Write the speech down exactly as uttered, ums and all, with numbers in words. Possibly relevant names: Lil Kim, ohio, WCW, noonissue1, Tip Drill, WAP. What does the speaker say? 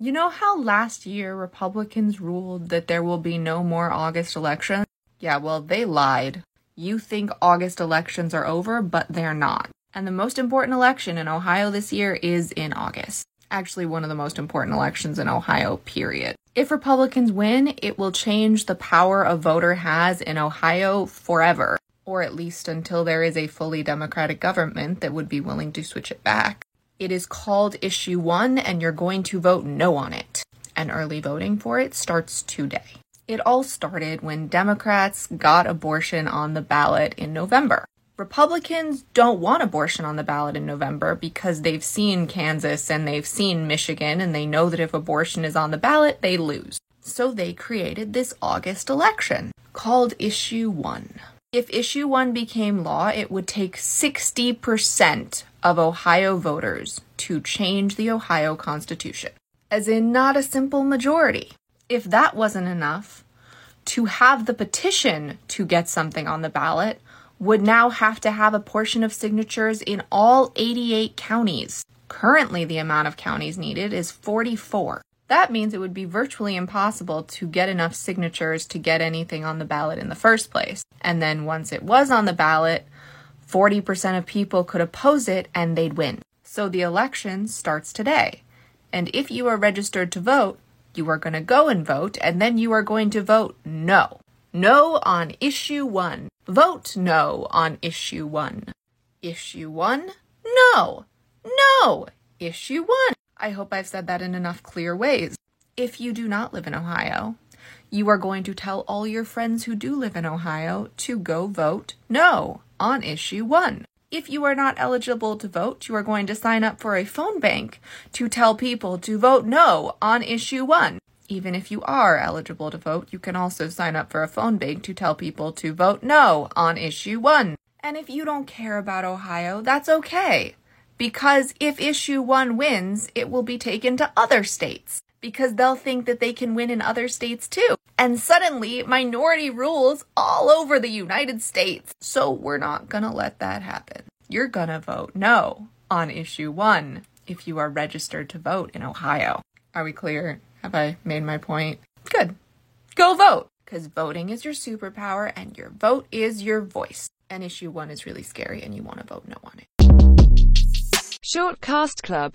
You know how last year Republicans ruled that there will be no more August elections? Yeah, well, they lied. You think August elections are over, but they're not. And the most important election in Ohio this year is in August. Actually, one of the most important elections in Ohio, period. If Republicans win, it will change the power a voter has in Ohio forever, or at least until there is a fully Democratic government that would be willing to switch it back. It is called Issue one, and you're going to vote no on it. And early voting for it starts today. It all started when Democrats got abortion on the ballot in November. Republicans don't want abortion on the ballot in November because they've seen Kansas and they've seen Michigan, and they know that if abortion is on the ballot, they lose. So they created this August election called Issue one. If Issue one became law, it would take sixty percent of Ohio voters to change the Ohio Constitution. As in, not a simple majority. If that wasn't enough, to have the petition to get something on the ballot would now have to have a portion of signatures in all eighty-eight counties. Currently, the amount of counties needed is forty-four. That means it would be virtually impossible to get enough signatures to get anything on the ballot in the first place. And then once it was on the ballot, forty percent of people could oppose it and they'd win. So the election starts today. And if you are registered to vote, you are going to go and vote, and then you are going to vote no. No on Issue one. Vote no on Issue one. Issue one, no. No, Issue one. I hope I've said that in enough clear ways. If you do not live in Ohio, you are going to tell all your friends who do live in Ohio to go vote no on Issue one. If you are not eligible to vote, you are going to sign up for a phone bank to tell people to vote no on Issue one. Even if you are eligible to vote, you can also sign up for a phone bank to tell people to vote no on Issue one. And if you don't care about Ohio, that's okay. Because if Issue one wins, it will be taken to other states because they'll think that they can win in other states too. And suddenly, minority rules all over the United States. So we're not gonna let that happen. You're gonna vote no on Issue one if you are registered to vote in Ohio. Are we clear? Have I made my point? Good. Go vote, because voting is your superpower and your vote is your voice. And Issue one is really scary and you wanna vote no on it. Shortcast Club.